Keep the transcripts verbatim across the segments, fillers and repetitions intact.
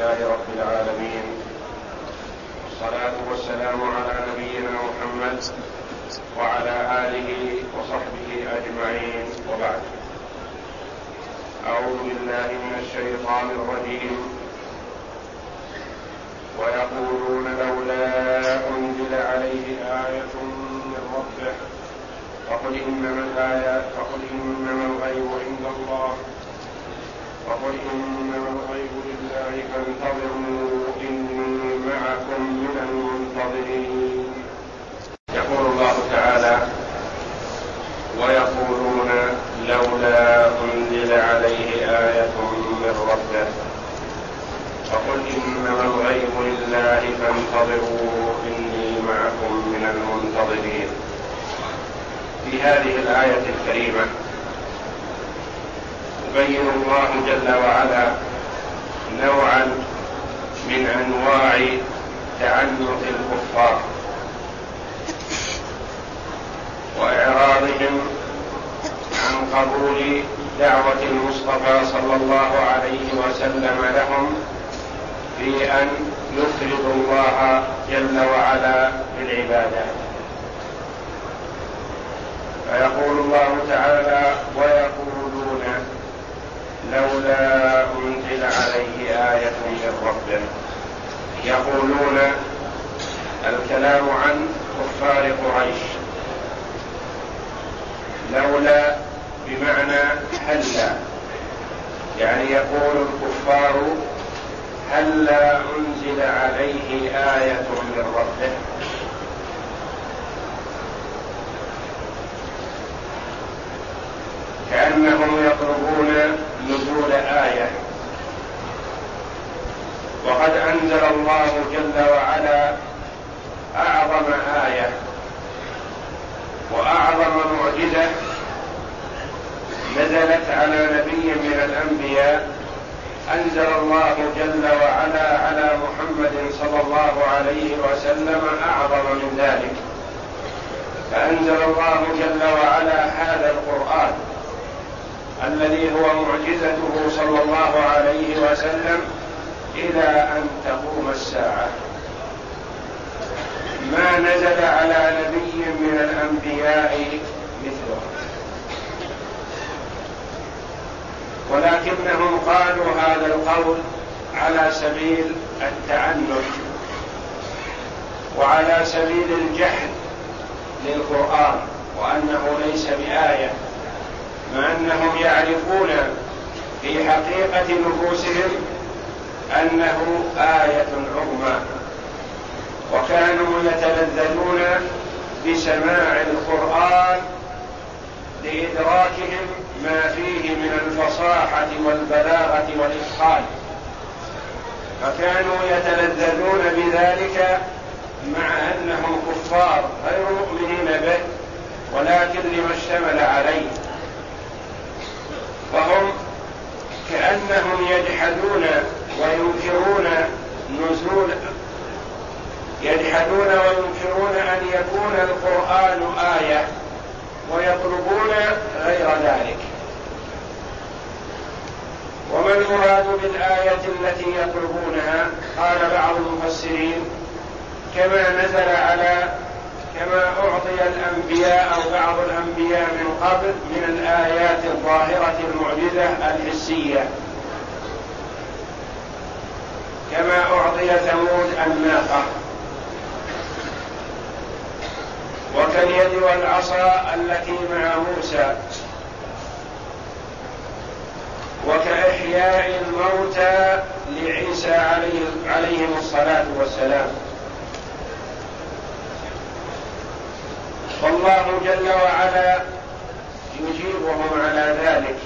لله رب العالمين، والصلاة والسلام على نبينا محمد وعلى آله وصحبه أجمعين، وبعد. أعوذ بالله من الشيطان الرجيم. ويقولون لولا أنزل عليه آية من ربه فقل إنما الآيات فقل إنما الغيب عند الله فقل إنما الغيب لله فانتظروا إني معكم من المنتظرين. يقول الله تعالى: ويقولون لولا أنزل عليه آية من ربه فقل إنما الغيب لله فانتظروا إني معكم من المنتظرين. في هذه الآية الكريمة يبين الله جل وعلا نوعا من أنواع تعنت الكفار وإعراضهم عن قبول دعوة المصطفى صلى الله عليه وسلم لهم في أن يفردوا الله جل وعلا بالعبادات. فيقول الله تعالى: ويقولون لولا أنزل عليه آية من ربه. يقولون الكلام عن كفار قريش. لولا بمعنى هلا، يعني يقول الكفار هلا أنزل عليه آية من ربه. كأنهم يطلبون نزول آية، وقد أنزل الله جل وعلا أعظم آية وأعظم معجزة نزلت على نبي من الأنبياء. أنزل الله جل وعلا على محمد صلى الله عليه وسلم أعظم من ذلك، فأنزل الله جل وعلا هذا القرآن الذي هو معجزته صلى الله عليه وسلم إلى أن تقوم الساعة. ما نزل على نبي من الأنبياء مثله، ولكنهم قالوا هذا القول على سبيل التعنت وعلى سبيل الجحد للقرآن وأنه ليس بآية، مع أنهم يعرفون في حقيقة نفوسهم أنه آية عظمى، وكانوا يتلذذون بسماع القرآن لإدراكهم ما فيه من الفصاحة والبلاغة والإتقان، فكانوا يتلذذون بذلك مع أنهم كفار غير مؤمنين به، ولكن لما اشتمل عليه. وهم كأنهم يجحدون وينكرون نزول يجحدون وينكرون أن يكون القرآن آية، ويطلبون غير ذلك. وما المراد بالآية التي يطلبونها؟ قال بعض المفسرين: كما نزل على كما أعطي الأنبياء أو بعض الأنبياء من قبل من الآيات الظاهرة المعجزة الحسية، كما أعطي ثمود الناقة، وكاليد والعصا التي مع موسى، وكإحياء الموتى لعيسى عليه عليه الصلاة والسلام. والله جل وعلا يجيبهم على ذلك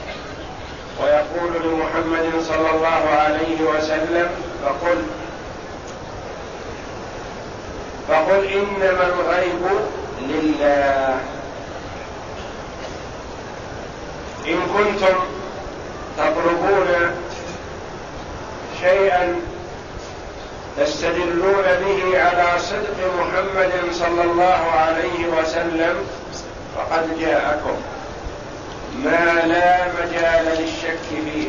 ويقول لمحمد صلى الله عليه وسلم: فقل فقل إنما الغيب لله إن كنتم تطلبون شيئا تستدلون به على صدق محمد صلى الله عليه وسلم فقد جاءكم ما لا مجال للشك فيه،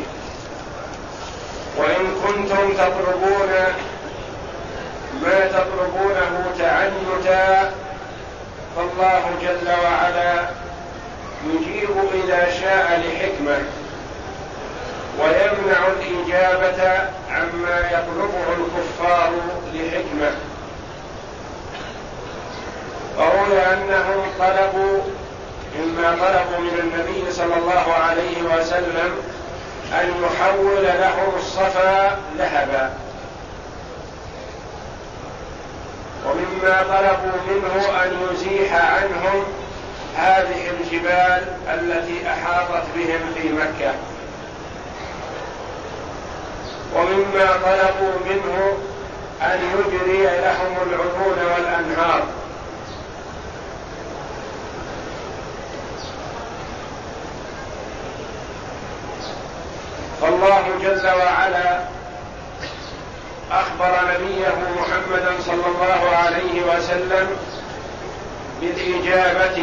وإن كنتم تطلبون الله جل وعلا يجيب إذا شاء لحكمة، ويمنع الإجابة عما يطلبه الكفار لحكمة. وهنا أنهم طلبوا مما طلبوا من النبي صلى الله عليه وسلم أن يحول لهم الصفا لهبا، ومما طلبوا منه أن يزيح عنهم هذه الجبال التي أحاطت بهم في مكة، ومما طلبوا منه أن يجري لهم العيون والأنهار. فالله جل وعلا أخبر نبيه محمدا صلى الله عليه وسلم بالإجابة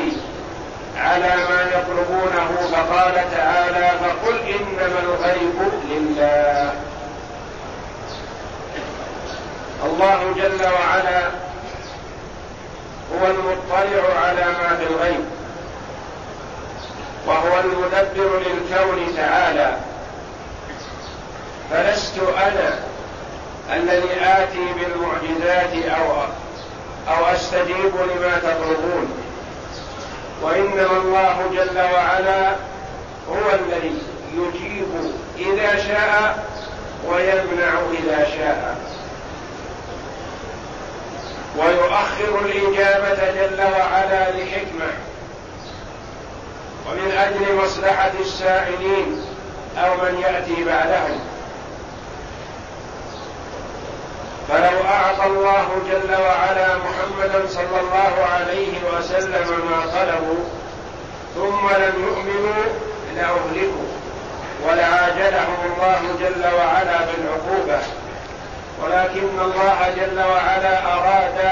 على ما يطلبونه، فقال تعالى: فقل إنما الغيب لله. الله جل وعلا هو المطلع على ما في الغيب، وهو المدبر للكون تعالى، فلست أنا الذي آتي بالمعجزات أو أو أستجيب لما تطلبون، وإنما الله جل وعلا هو الذي يجيب إذا شاء ويمنع إذا شاء، ويؤخر الإجابة جل وعلا لحكمة ومن أجل مصلحة السائلين أو من يأتي بعدهم. فلو أعطى الله جل وعلا محمدا صلى الله عليه وسلم ما طلبوا ثم لم يؤمنوا لأهلكوا، ولعاجلهم الله جل وعلا بالعقوبة، ولكن الله جل وعلا أراد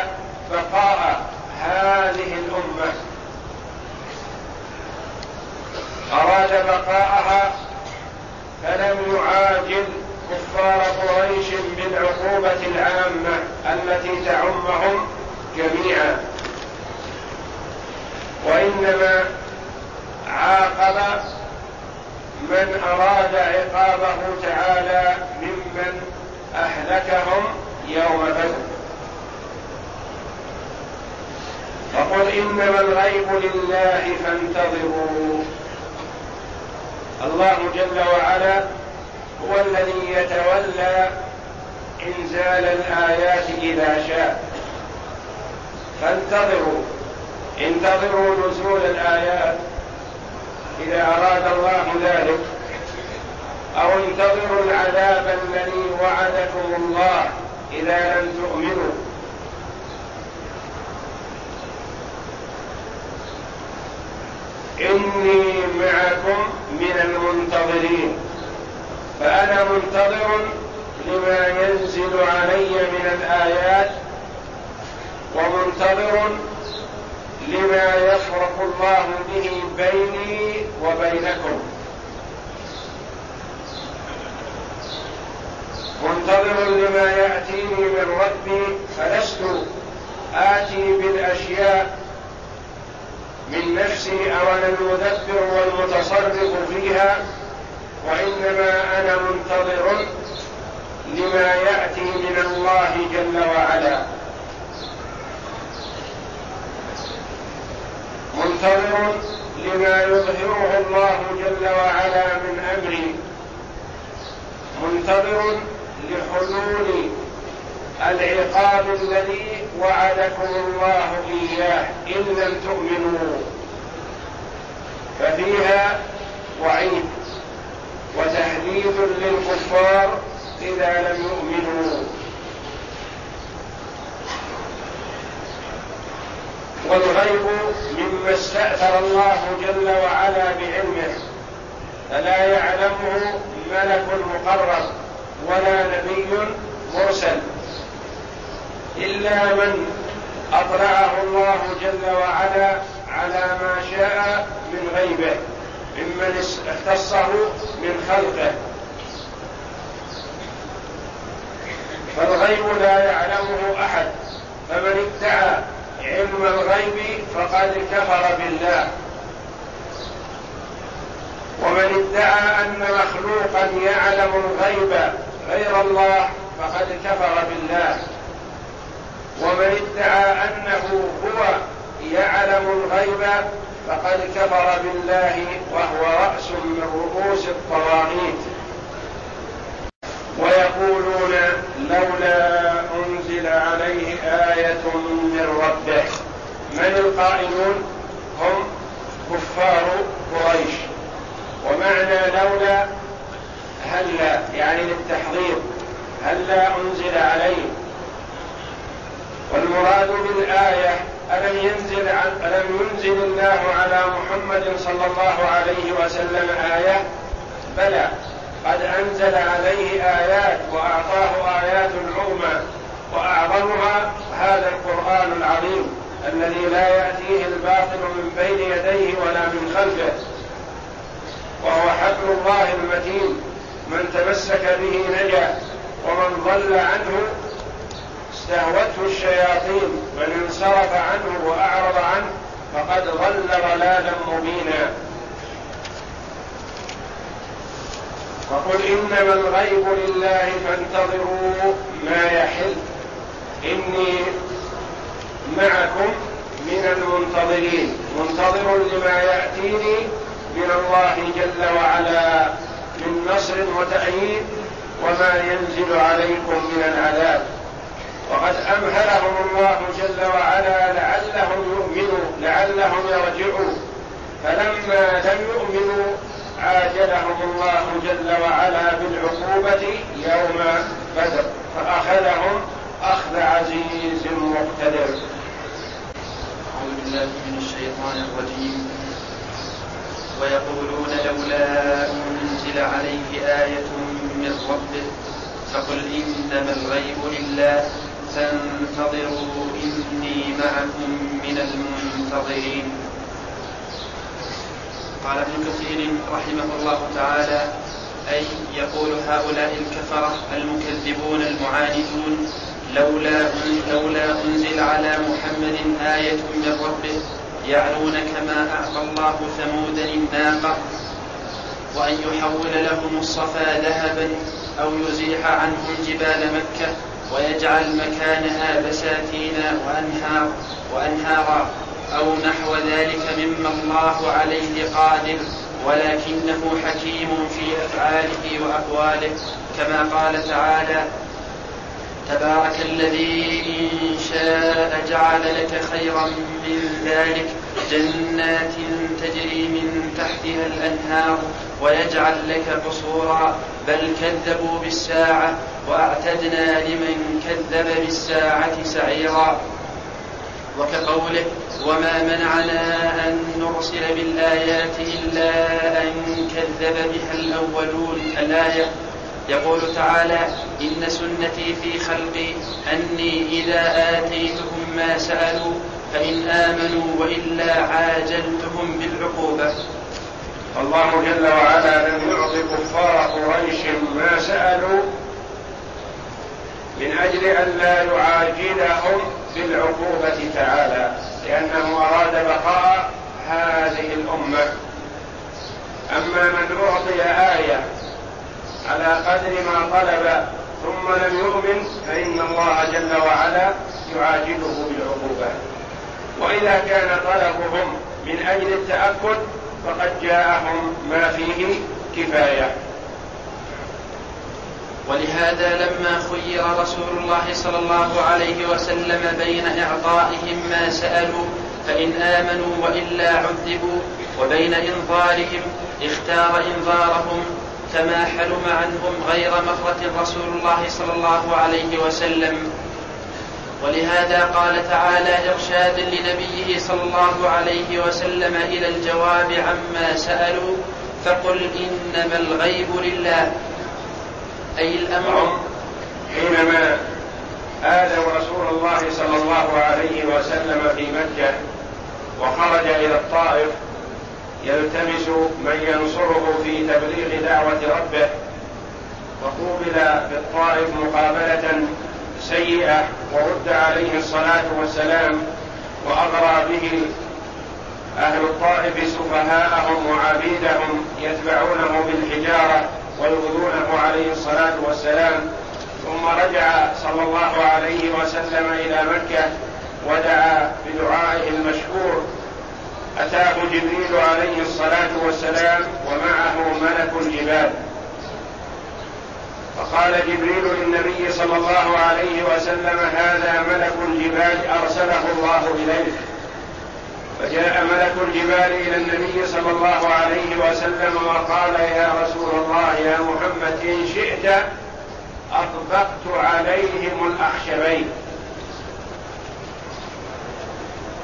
بقاء هذه الأمة، أراد بقاءها، فلم يعاجل كفار قريش بالعقوبة العامة التي تعمهم جميعا، وإنما عاقب من أراد عقابه تعالى ممن أهلكهم يوم بدر. فقل إنما الغيب لله فانتظروا. الله جل وعلا هو الذي يتولى إنزال الآيات إذا شاء، فانتظروا انتظروا نزول الآيات إذا أراد الله ذلك، أو انتظروا العذاب الذي وعدكم الله إذا لم تؤمنوا. إني معكم من المنتظرين، فأنا منتظر لما ينزل علي من الآيات، ومنتظر لما يفرق الله به بيني وبينكم، منتظر لما يأتيني من ربي، فلست آتي بالأشياء من نفسي أو أنا المدبر والمتصرف فيها، وإنما أنا منتظر لما يأتي من الله جل وعلا، منتظر لما يظهره الله جل وعلا من أمري، منتظر لحلول العقاب الذي وعدكم الله إياه إن لم تؤمنوا. ففيها وعيد وتحديد للكفار إذا لم يؤمنوا، والغيب مما استأثر الله جل وعلا بعلمه، فلا يعلمه ملك مقرب ولا نبي مرسل إلا من أطلعه الله جل وعلا على ما شاء من غيبه، ممن اختصه من خلقه. فالغيب لا يعلمه أحد، فمن ادعى علم الغيب فقد كفر بالله. ومن ادعى أن مخلوقا يعلم الغيب غير الله فقد كفر بالله. ومن ادعى أنه هو يعلم الغيب فقد كفر بالله وهو رأس من رؤوس الطواغيت. ويقولون لولا أنزل عليه آية من ربه. من القائلون؟ هم كفار قريش. ومعنى لولا هلا، يعني للتحضير، هلا أنزل عليه. والمراد بالآية ألم ينزل, ألم ينزل الله على محمد صلى الله عليه وسلم آية؟ بلى، قد أنزل عليه آيات وأعطاه آيات عظمى، وأعظمها هذا القرآن العظيم الذي لا يأتيه الباطل من بين يديه ولا من خلفه، وهو حبل الله المتين. من تمسك به نجا، ومن ضل عنه استهوته الشياطين. من انصرف عنه وأعرض عنه فقد ضل ضلالا مبينا. فقل إنما الغيب لله فانتظروا ما يحل إني معكم من المنتظرين، منتظر لما يأتيني من الله جل وعلا من نصر وتأييد وما ينزل عليكم من العذاب. وقد أمهلهم الله جل وعلا لعلهم يؤمنوا، لعلهم يرجعوا، فلما لم يؤمنوا عاجلهم الله جل وعلا بالعقوبة يوم بدر، فأخذهم أخذ عزيز مقتدر. أعوذ بالله من الشيطان الرجيم. ويقولون لولا أنزل عليه آية من ربه فقل إنما الغيب لله فانتظروا إني معكم من المنتظرين. قال ابن كثير رحمه الله تعالى: أي يقول هؤلاء الكفرة المكذبون المعاندون لولا, لولا أنزل على محمد آية من ربه، يعلون كما أعطى الله ثمود الناقة، وأن يحول لهم الصفا ذهبا أو يزيح عنهم جبال مكة ويجعل مكانها بساتين وأنهار وأنهارا أو نحو ذلك مما الله عليه قادر، ولكنه حكيم في أفعاله وأقواله، كما قال تعالى: تبارك الذي إن شاء جعل لك خيرا من ذلك جنات تجري من تحتها الأنهار ويجعل لك قصورا. بل كذبوا بالساعة وأعتدنا لمن كذب بالساعة سعيرا. وكقوله: وما منعنا أن نرسل بالآيات إلا أن كذب بها الأولون الآية. يقول تعالى: إن سنتي في خلقي أني إذا آتيتهم ما سألوا فإن آمنوا وإلا عاجلتهم بالعقوبة. الله جل وعلا لم يعطي كفار قريش ما سألوا من أجل أن لا يعاجلهم بالعقوبة تعالى، لأنه أراد بقاء هذه الأمة. أما من أعطي آية على قدر ما طلب ثم لم يؤمن فإن الله جل وعلا يعاجله بالعقوبة. وإذا كان طلبهم من أجل التأكد فقد جاءهم ما فيه كفاية. ولهذا لما خير رسول الله صلى الله عليه وسلم بين إعطائهم ما سألوا فإن آمنوا وإلا عذبوا، وبين إنظارهم اختار إنظارهم، كما حلم عنهم غير مرة رسول الله صلى الله عليه وسلم. ولهذا قال تعالى إرشادا لنبيه صلى الله عليه وسلم إلى الجواب عما سألوا: فقل إنما الغيب لله. أي الأمر حينما آذوا رسول الله صلى الله عليه وسلم في مكة وخرج إلى الطائف يلتمس من ينصره في تبليغ دعوة ربه، وقوبل بالطائف مقابلة سيئة ورد عليه الصلاة والسلام وأغرى به أهل الطائف سفهاءهم وعبيدهم يتبعونه بالحجارة ويؤذونه عليه الصلاة والسلام. ثم رجع صلى الله عليه وسلم إلى مكة ودعا بدعائه المشهور. أتاه جبريل عليه الصلاة والسلام ومعه ملك الجبال، فقال جبريل للنبي صلى الله عليه وسلم: هذا ملك الجبال أرسله الله إليك. فجاء ملك الجبال إلى النبي صلى الله عليه وسلم وقال: يا رسول الله، يا محمد، إن شئت أطبقت عليهم الأخشبين.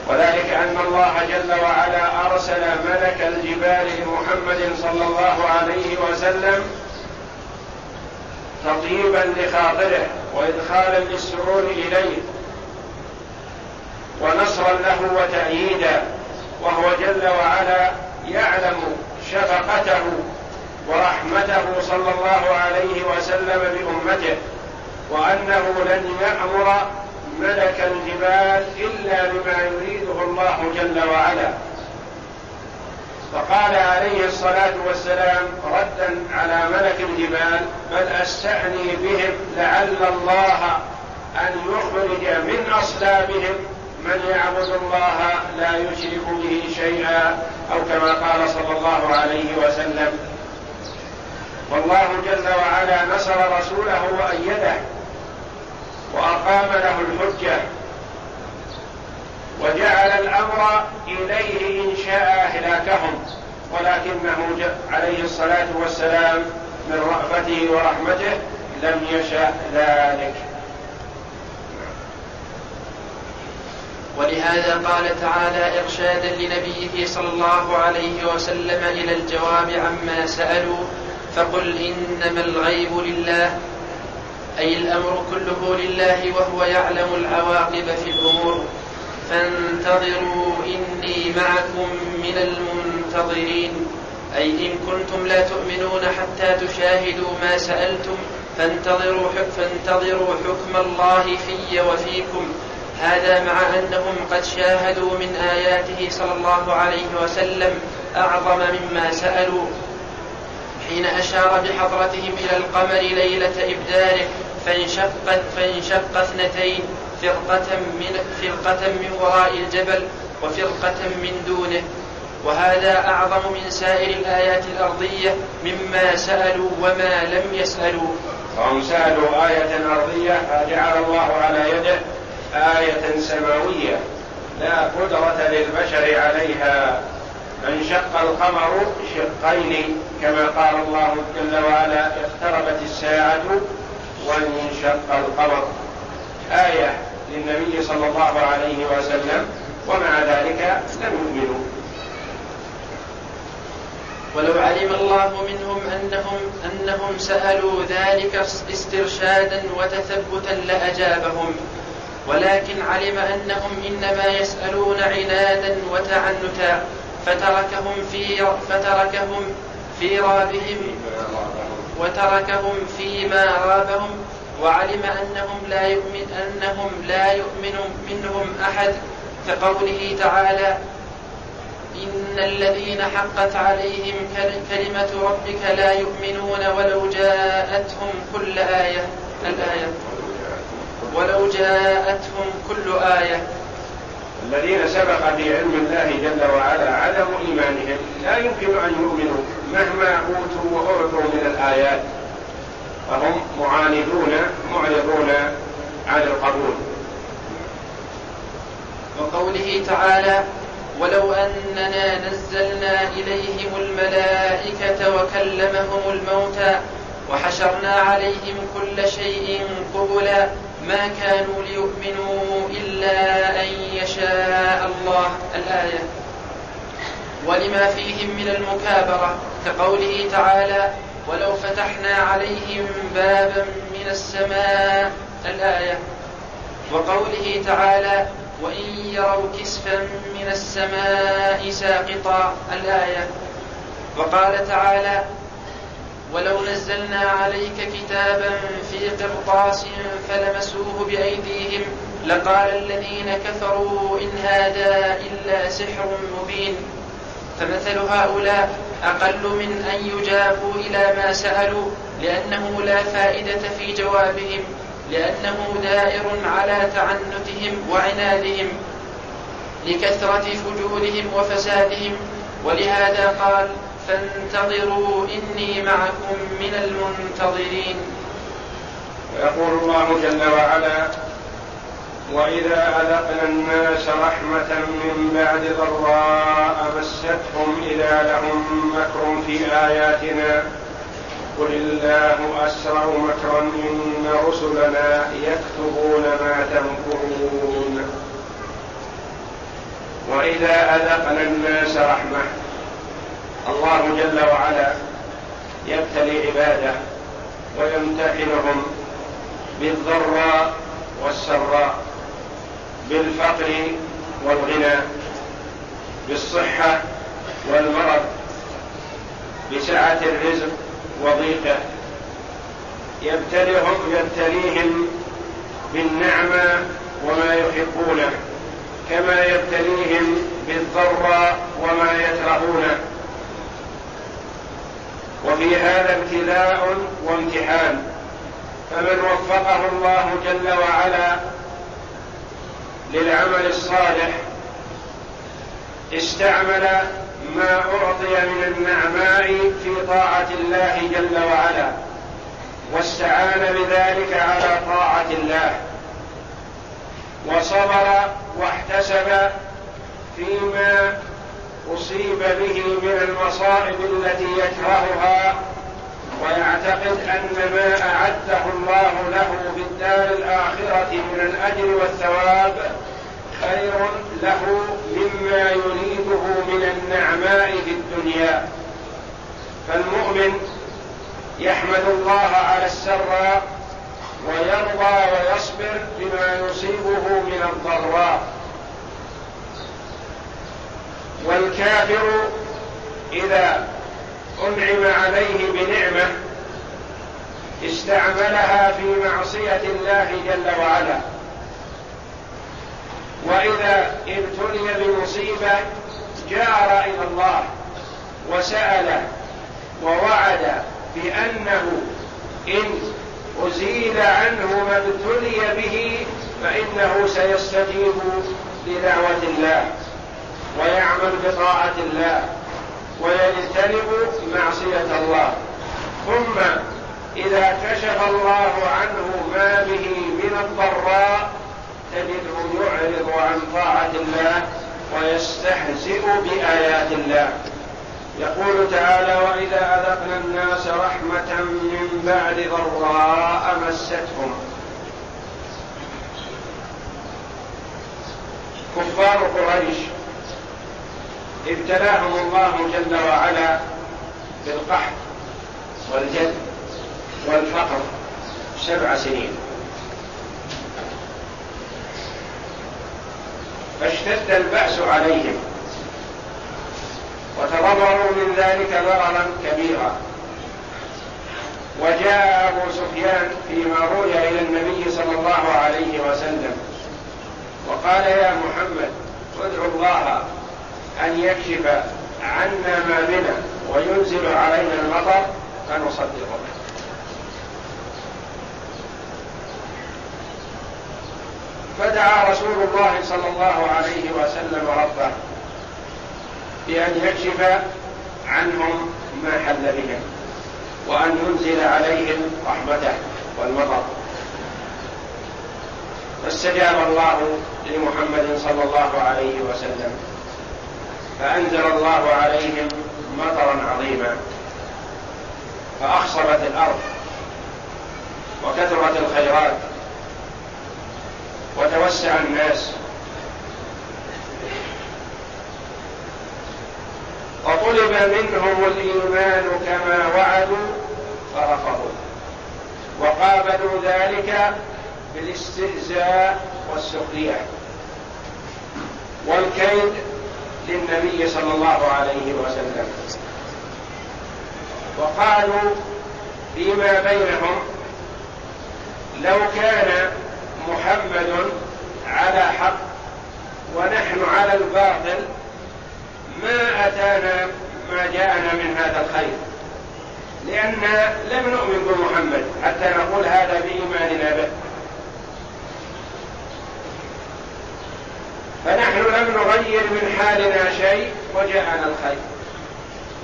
وذلك أن الله جل وعلا أرسل ملك الجبال لمحمد صلى الله عليه وسلم تطيبا لخاطره وإدخالا للسرور إليه ونصرا له وتأييدا، وهو جل وعلا يعلم شفقته ورحمته صلى الله عليه وسلم بأمته، وأنه لن يأمر ملك الجبال إلا بما يريده الله جل وعلا. فقال عليه الصلاة والسلام ردا على ملك الجبال: بل أستعني بهم لعل الله أن يخرج من أصلابهم من يعبد الله لا يشرك به شيئا، أو كما قال صلى الله عليه وسلم. والله جل وعلا نصر رسوله وأيده وأقام له الحجة وجعل الأمر إليه إن شاء هلاكهم، ولكنه عليه الصلاة والسلام من رأفته ورحمته لم يشأ ذلك. ولهذا قال تعالى إرشادا لنبيه صلى الله عليه وسلم إلى الجواب عما سألوا: فقل إنما الغيب لله، أي الأمر كله لله وهو يعلم العواقب في الأمور، فانتظروا إني معكم من المنتظرين، أي إن كنتم لا تؤمنون حتى تشاهدوا ما سألتم فانتظروا فانتظروا حكم الله في وفيكم. هذا مع أنهم قد شاهدوا من آياته صلى الله عليه وسلم أعظم مما سألوا، حين أشار بحضرتهم إلى القمر ليلة إبداره فانشقت فانشق اثنتين، فرقة من, فرقة من وراء الجبل وفرقة من دونه. وهذا أعظم من سائر الآيات الأرضية مما سألوا وما لم يسألوا. فهم سألوا آية أرضية فجعل الله على يده آية سماوية لا قدرة للبشر عليها. انشق القمر شقين كما قال الله جل وعلا: اقتربت الساعة وانشق القمر، آية للنبي صلى الله عليه وسلم، ومع ذلك لم يؤمنوا. ولو علم الله منهم أنهم, أنهم سألوا ذلك استرشادا وتثبتا لأجابهم، ولكن علم أنهم إنما يسألون عنادا وتعنتا فتركهم في فتركهم في رابهم وتركهم فيما رابهم، وعلم أنهم لا يؤمن أنهم لا يؤمن منهم أحد، كقوله تعالى: إن الذين حقت عليهم كلمة ربك لا يؤمنون ولو جاءتهم كل آية الآية ولو جاءتهم كل آية. الذين سبق في علم الله جل وعلا عدم إيمانهم لا يمكن أن يؤمنوا مهما أوتوا وأعطوا من الآيات، فهم معاندون معرضون عن القبول. وقوله تعالى: ولو أننا نزلنا إليهم الملائكة وكلمهم الموتى وحشرنا عليهم كل شيء قبلا ما كانوا ليؤمنوا إلا أن يشاء الله الآية. ولما فيهم من المكابرة، كقوله تعالى: ولو فتحنا عليهم بابا من السماء الآية. وقوله تعالى: وإن يروا كسفا من السماء ساقطا الآية. وقال تعالى: ولو نزلنا عليك كتابا في قرطاس فلمسوه بأيديهم لقال الذين كفروا إن هذا إلا سحر مبين. فمثل هؤلاء أقل من أن يجابوا إلى ما سألوا، لأنه لا فائدة في جوابهم، لأنه دائر على تعنتهم وعنادهم لكثرة فجورهم وفسادهم. ولهذا قال فانتظروا إني معكم من المنتظرين. ويقول الله جل وعلا وإذا أذقنا الناس رحمة من بعد ضراء مستهم إذا لهم مكر في آياتنا قل الله أسرع مكرا إن رسلنا يكتبون ما تمكرون. وإذا أذقنا الناس رحمة، الله جل وعلا يبتلي عباده ويمتحنهم بالضراء والسراء، بالفقر والغنى، بالصحة والمرض، بسعة الرزق وضيقه، يبتليهم يبتليهم بالنعمة وما يحبونه كما يبتليهم بالضراء وما يكرهونه. وفي هذا ابتلاء وامتحان، فمن وفقه الله جل وعلا للعمل الصالح استعمل ما أعطي من النعماء في طاعة الله جل وعلا، واستعان بذلك على طاعة الله، وصبر واحتسب فيما أصيب به من المصائب التي يكرهها، ويعتقد أن ما أعده الله له في الدار الآخرة من الأجر والثواب خير له مما يريده من النعماء في الدنيا. فالمؤمن يحمد الله على السراء ويرضى ويصبر بما يصيبه من الضراء، والكافر إذا أنعم عليه بنعمة استعملها في معصية الله جل وعلا، وإذا ابتلي بمصيبة جار إلى الله وسأل ووعد بأنه إن أزيل عنه ما ابتلي به فإنه سيستجيب لدعوة الله ويعمل بطاعة الله ويجتنب معصية الله. ثم إذا كشف الله عنه ما به من الضراء تجده يعرض عن طاعة الله ويستهزئ بآيات الله. يقول تعالى وإذا أذقنا الناس رحمة من بعد ضراء مستهم. كفار قريش ابتلاهم الله جل وعلا بالقحط والجد والفقر سبع سنين، فاشتد البأس عليهم وتضرروا من ذلك ضررا كبيرا. وجاء أبو سفيان فيما روي إلى النبي صلى الله عليه وسلم وقال يا محمد ادع الله أن يكشف عنا ما بنا وينزل علينا المطر فنصدق به. فدعا رسول الله صلى الله عليه وسلم ربه بأن يكشف عنهم ما حل بهم وأن ينزل عليهم رحمته والمطر، فاستجاب الله لمحمد صلى الله عليه وسلم فأنزل الله عليهم مطرا عظيما فأخصبت الأرض وكثرت الخيرات وتوسع الناس وطلب منهم الإيمان كما وعدوا فرفضوا، وقابلوا ذلك بالاستهزاء والسخرية والكيد للنبي صلى الله عليه وسلم، وقالوا فيما بينهم. لو كان محمد على حق ونحن على الباطل ما أتانا ما جاءنا من هذا الخير، لأن لم نؤمن بمحمد حتى نقول هذا بإيماننا به، فنحن لم نغير من حالنا شيء وجاءنا الخير.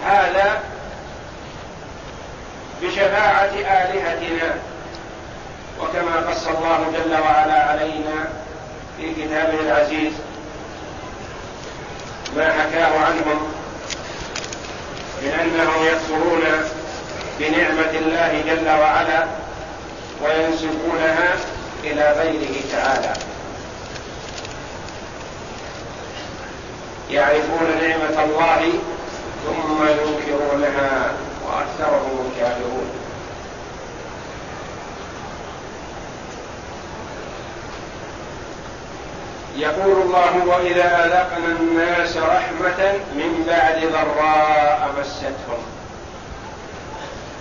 هذا بشفاعة آلهتنا، وكما قص الله جل وعلا علينا في كتابه العزيز ما حكاه عنهم من أنهم يكفرون بنعمة الله جل وعلا وينسبونها إلى غيره تعالى. يعرفون نعمة الله ثم ينكرونها وأكثرهم الكافرون. يقول الله وإذا أذقنا الناس رحمة من بعد ضراء مستهم.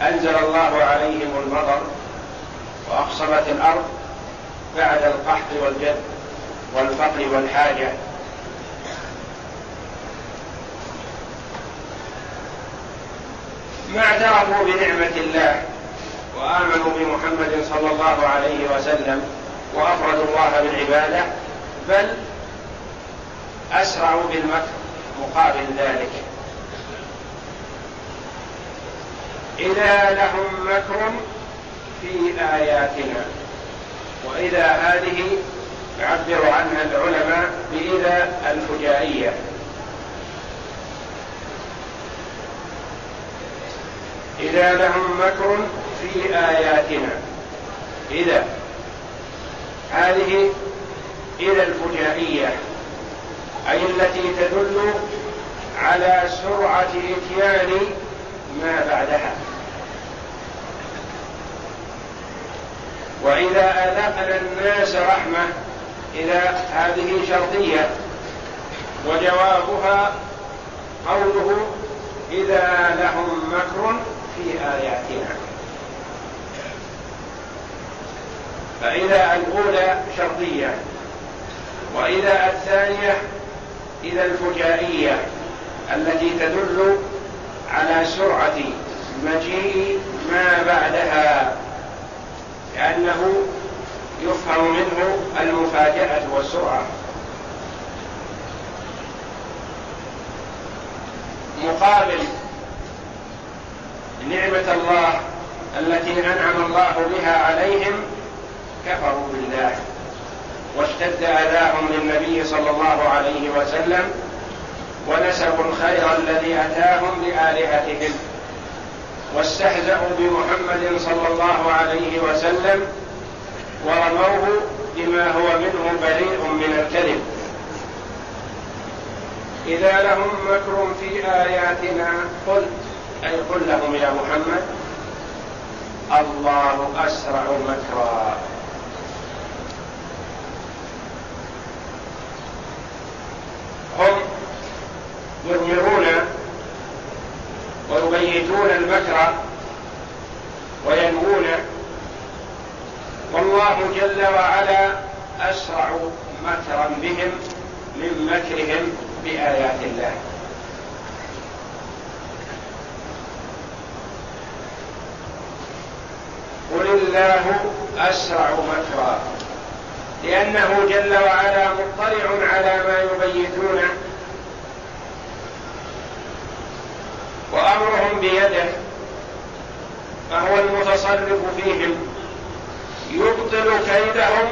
أنزل الله عليهم المطر وأقصبت الأرض بعد القحط والجد والفقر والحاجة، ما اعترفوا بنعمة الله وآمنوا بمحمد صلى الله عليه وسلم وأفردوا الله بالعبادة، بل أسرعوا بالمكر مقابل ذلك. إذا لهم مكر في آياتنا، وإذا هذه يعبر عنها العلماء بإذا الفجائية. إذا لهم مكر في آياتنا، إذا هذه إلى الفجائية، أي التي تدل على سرعة إتيان ما بعدها. وإذا أذقنا الناس رحمة، إذا هذه شرطية، وجوابها قوله إذا لهم مكر في آياتنا. فإذا الأولى شرطية، وإذا الثانية إذا الفجائية التي تدل على سرعة مجيء ما بعدها، لأنه يفهم منه المفاجأة والسرعة. مقابل نعمة الله التي أنعم الله بها عليهم كفروا بالله، واشتد أذاهم للنبي صلى الله عليه وسلم ونسبوا الخير الذي أتاهم لآلهتهم، واستهزأوا بمحمد صلى الله عليه وسلم ورموه بما هو منه بريء من الكذب. إذا لهم مكر في آياتنا قل، أي قل لهم يا محمد الله أسرع مكرا. هم يظهرون ويبيتون المكر وينوونه، والله جل وعلا أسرع مكرا بهم من مكرهم بآيات الله. قل الله أسرع مكرا، لأنه جل وعلا مطلع على ما يبيتونه وأمرهم بيده، فهو المتصرف فيهم يبطل كيدهم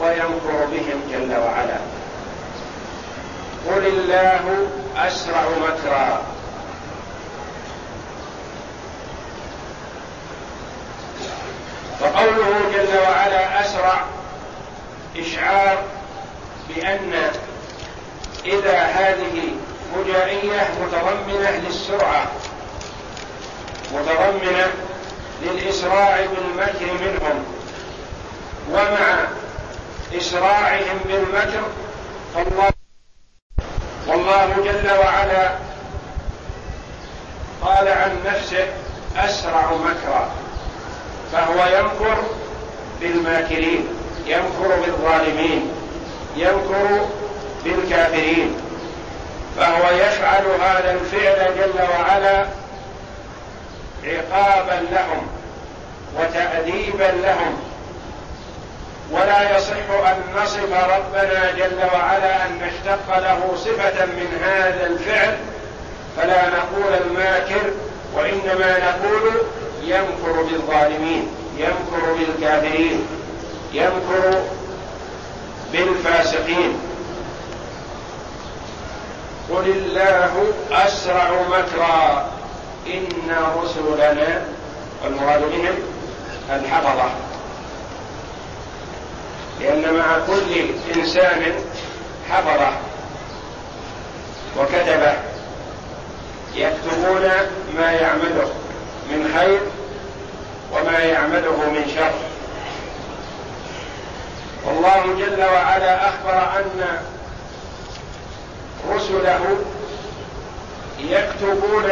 ويمكر بهم جل وعلا. قل الله أسرع مكرا. وقوله جل وعلا أسرع إشعار بأن إذا هذه فجائية متضمنة للسرعة، متضمنة للإسراع بالمكر منهم، ومع إسراعهم بالمكر فالله والله جل وعلا قال عن نفسه أسرع مكرا، ينفر بالماكرين، ينفر بالظالمين، ينفر بالكافرين، فهو يفعل هذا الفعل جل وعلا عقابا لهم وتأديبا لهم. ولا يصح أن نصف ربنا جل وعلا أن نشتق له صفة من هذا الفعل، فلا نقول الماكر، وإنما نقول يمكر بالظالمين، يمكر بالكافرين، يمكر بالفاسقين. قل الله أسرع مكرا إن رسلنا، والمراد بهم الحفظة، لأن مع كل إنسان حفظة وكتبة، يكتبون ما يعمله من خير وما يعمله من شر. والله جل وعلا أخبر أن رسله يكتبون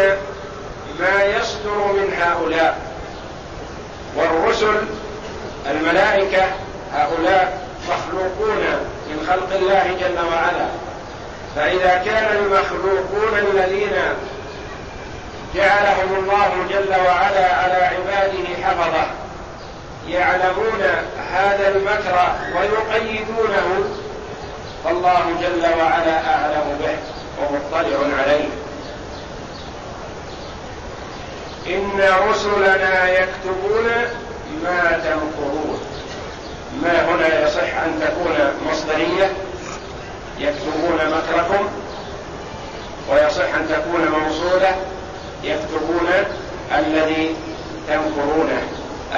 ما يصدر من هؤلاء، والرسل الملائكة، هؤلاء مخلوقون من خلق الله جل وعلا، فإذا كان المخلوقون الذين جعلهم الله جل وعلا على عباده حفظة يعلمون هذا المكر ويقيدونه، فالله جل وعلا أعلم به ومطلع عليه. إن رسلنا يكتبون ما تمكرون، ما هنا يصح أن تكون مصدرية، يكتبون مكركم، ويصح أن تكون موصولة، يكتبون الذي تمكرونه،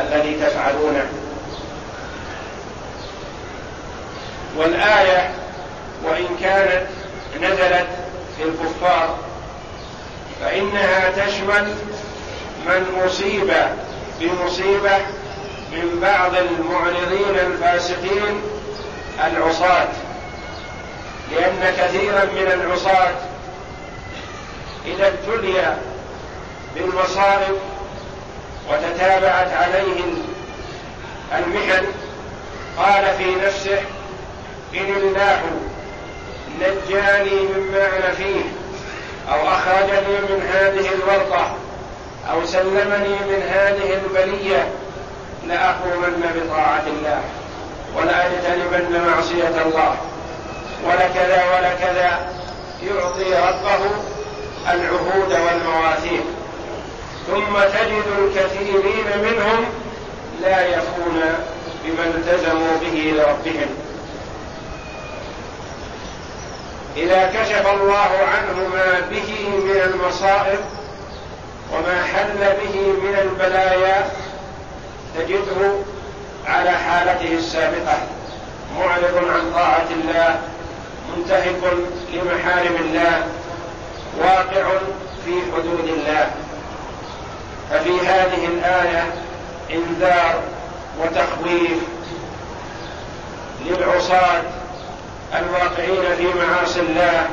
الذي تفعلونه. والآية وإن كانت نزلت في الكفار فإنها تشمل من أصيب بمصيبة من بعض المعرضين الفاسقين العصاة، لأن كثيرا من العصاة إذا ابتلي بالمصائب وتتابعت عليه المحن قال في نفسه: إن الله نجاني مما أنا فيه، أو أخرجني من هذه الورطة، أو سلمني من هذه البلية، لأقومن بطاعة الله ولأجتنبن معصية الله، ولكذا ولكذا، يعطي ربه العهود والمواثيق. ثم تجد الكثيرين منهم لا يفون بما التزموا به لربهم. إذا كشف الله عنه ما به من المصائب وما حل به من البلايا تجده على حالته السابقة، معرض عن طاعة الله، منتهك لمحارم الله، واقع في حدود الله. ففي هذه الآية إنذار وتخويف للعصاة الواقعين في معاصي الله،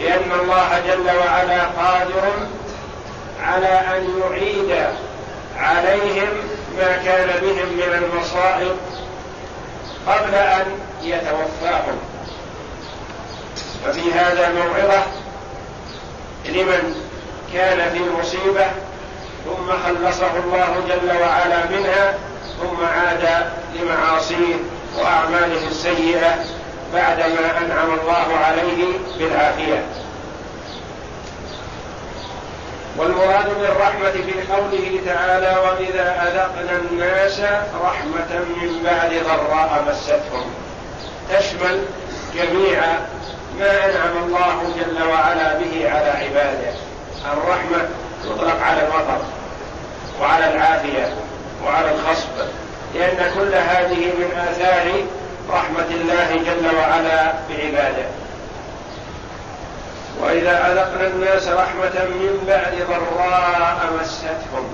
لأن الله جل وعلا قادر على أن يعيد عليهم ما كان بهم من المصائب قبل أن يتوفاهم. ففي هذا موعظة لمن كان في مصيبة ثم خلصه الله جل وعلا منها، ثم عاد لمعاصيه وأعماله السيئة بعدما أنعم الله عليه بالعافية. والمراد بالرحمة في قوله تعالى: وإذا أذقنا الناس رحمة من بعد ضراء مستهم، تشمل جميع ما أنعم الله جل وعلا به على عباده. الرحمة تطلق على المطر وعلى العافية وعلى الخصب، لأن كل هذه من آثار رحمة الله جل وعلا بعباده. وإذا أذقنا الناس رحمة من بعد ضراء مستهم،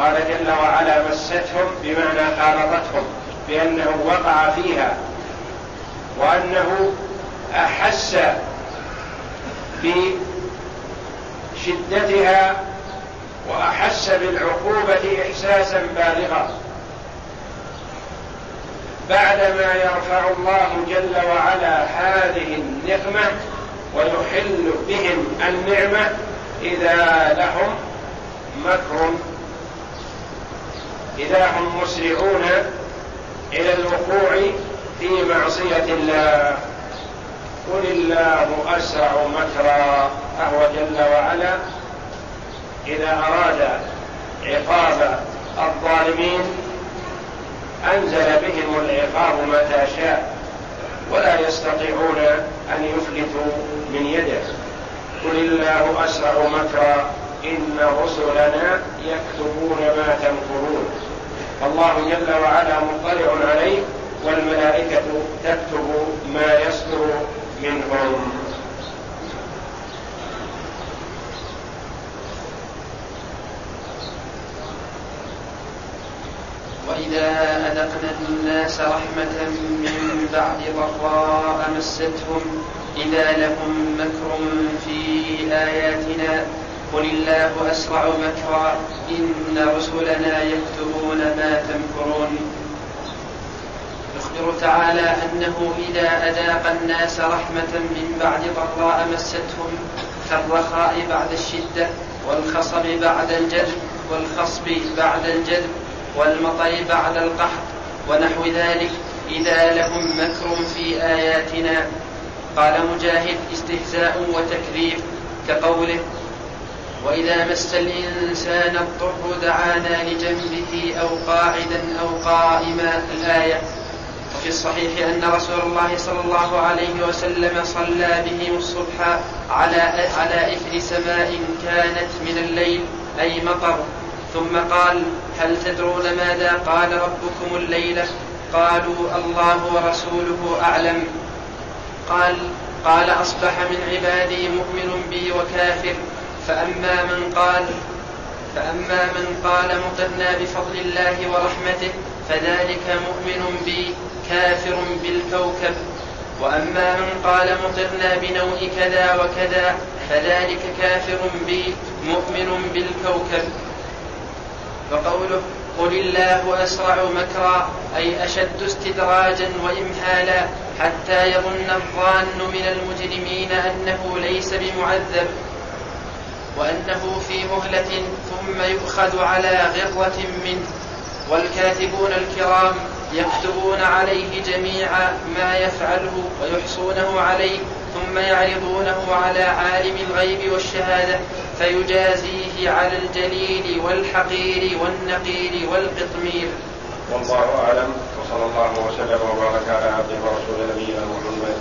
قال جل وعلا مستهم بمعنى خالطتهم، بأنه وقع فيها، وأنه أحس بشدتها وأحس بالعقوبة إحساسا بالغا، بعدما يرفع الله جل وعلا هذه النقمة ويحل بهم النعمة إذا لهم مكر، إذا هم مسرعون إلى الوقوع في معصية الله. قل الله أسرع مكرا، فهو جل وعلا إذا أراد عقاب الظالمين أنزل بهم العقاب متى شاء ولا يستطيعون أن يفلتوا من يده. قل الله أسرع مكرا إن رسلنا يكتبون ما تمكرون. الله جل وعلا مطلع عليه والملائكة تكتب ما يصدر منهم. وإذا أذقنا الناس رحمة من بعد ضراء مستهم إذا لهم مكر في آياتنا قل الله أسرع مكرا إن رسلنا يكتبون ما تمكرون. يخبر تعالى أنه إذا أذاق الناس رحمة من بعد ضراء مستهم، كالرخاء بعد الشدة، والخصب بعد الجذب، والخصب بعد الجذب، والمطر بعد القحط ونحو ذلك، إذا لهم مكر في آياتنا. قال مجاهد استهزاء وتكذيب، كقوله وإذا مس الإنسان الضر دعانا لجنبه أو قاعدا أو قائما، الآية. وفي الصحيح أن رسول الله صلى الله عليه وسلم صلى بهم الصبح على على إثر سماء كانت من الليل أي مطر، ثم قال هل تدرون ماذا قال ربكم الليلة؟ قالوا الله ورسوله أعلم. قال قال أصبح من عبادي مؤمن بي وكافر، فأما من قال فأما من قال مطرنا بفضل الله ورحمته فذلك مؤمن بي كافر بالكوكب، وأما من قال مطرنا بنوء كذا وكذا فذلك كافر بي مؤمن بالكوكب. وقوله قل الله أسرع مكرا أي أشد استدراجا وإمهالا حتى يظن الظان من المجرمين أنه ليس بمعذب وأنه في مهلة ثم يؤخذ على غرة منه. والكاتبون الكرام يكتبون عليه جميع ما يفعله ويحصونه عليه، ثم يعرضونه على عالم الغيب والشهادة فيجازيه على الجليل والحقير والنقير والقطمير. والله أعلم، وصلى الله وسلم وبارك على عبده ورسوله نبينا محمد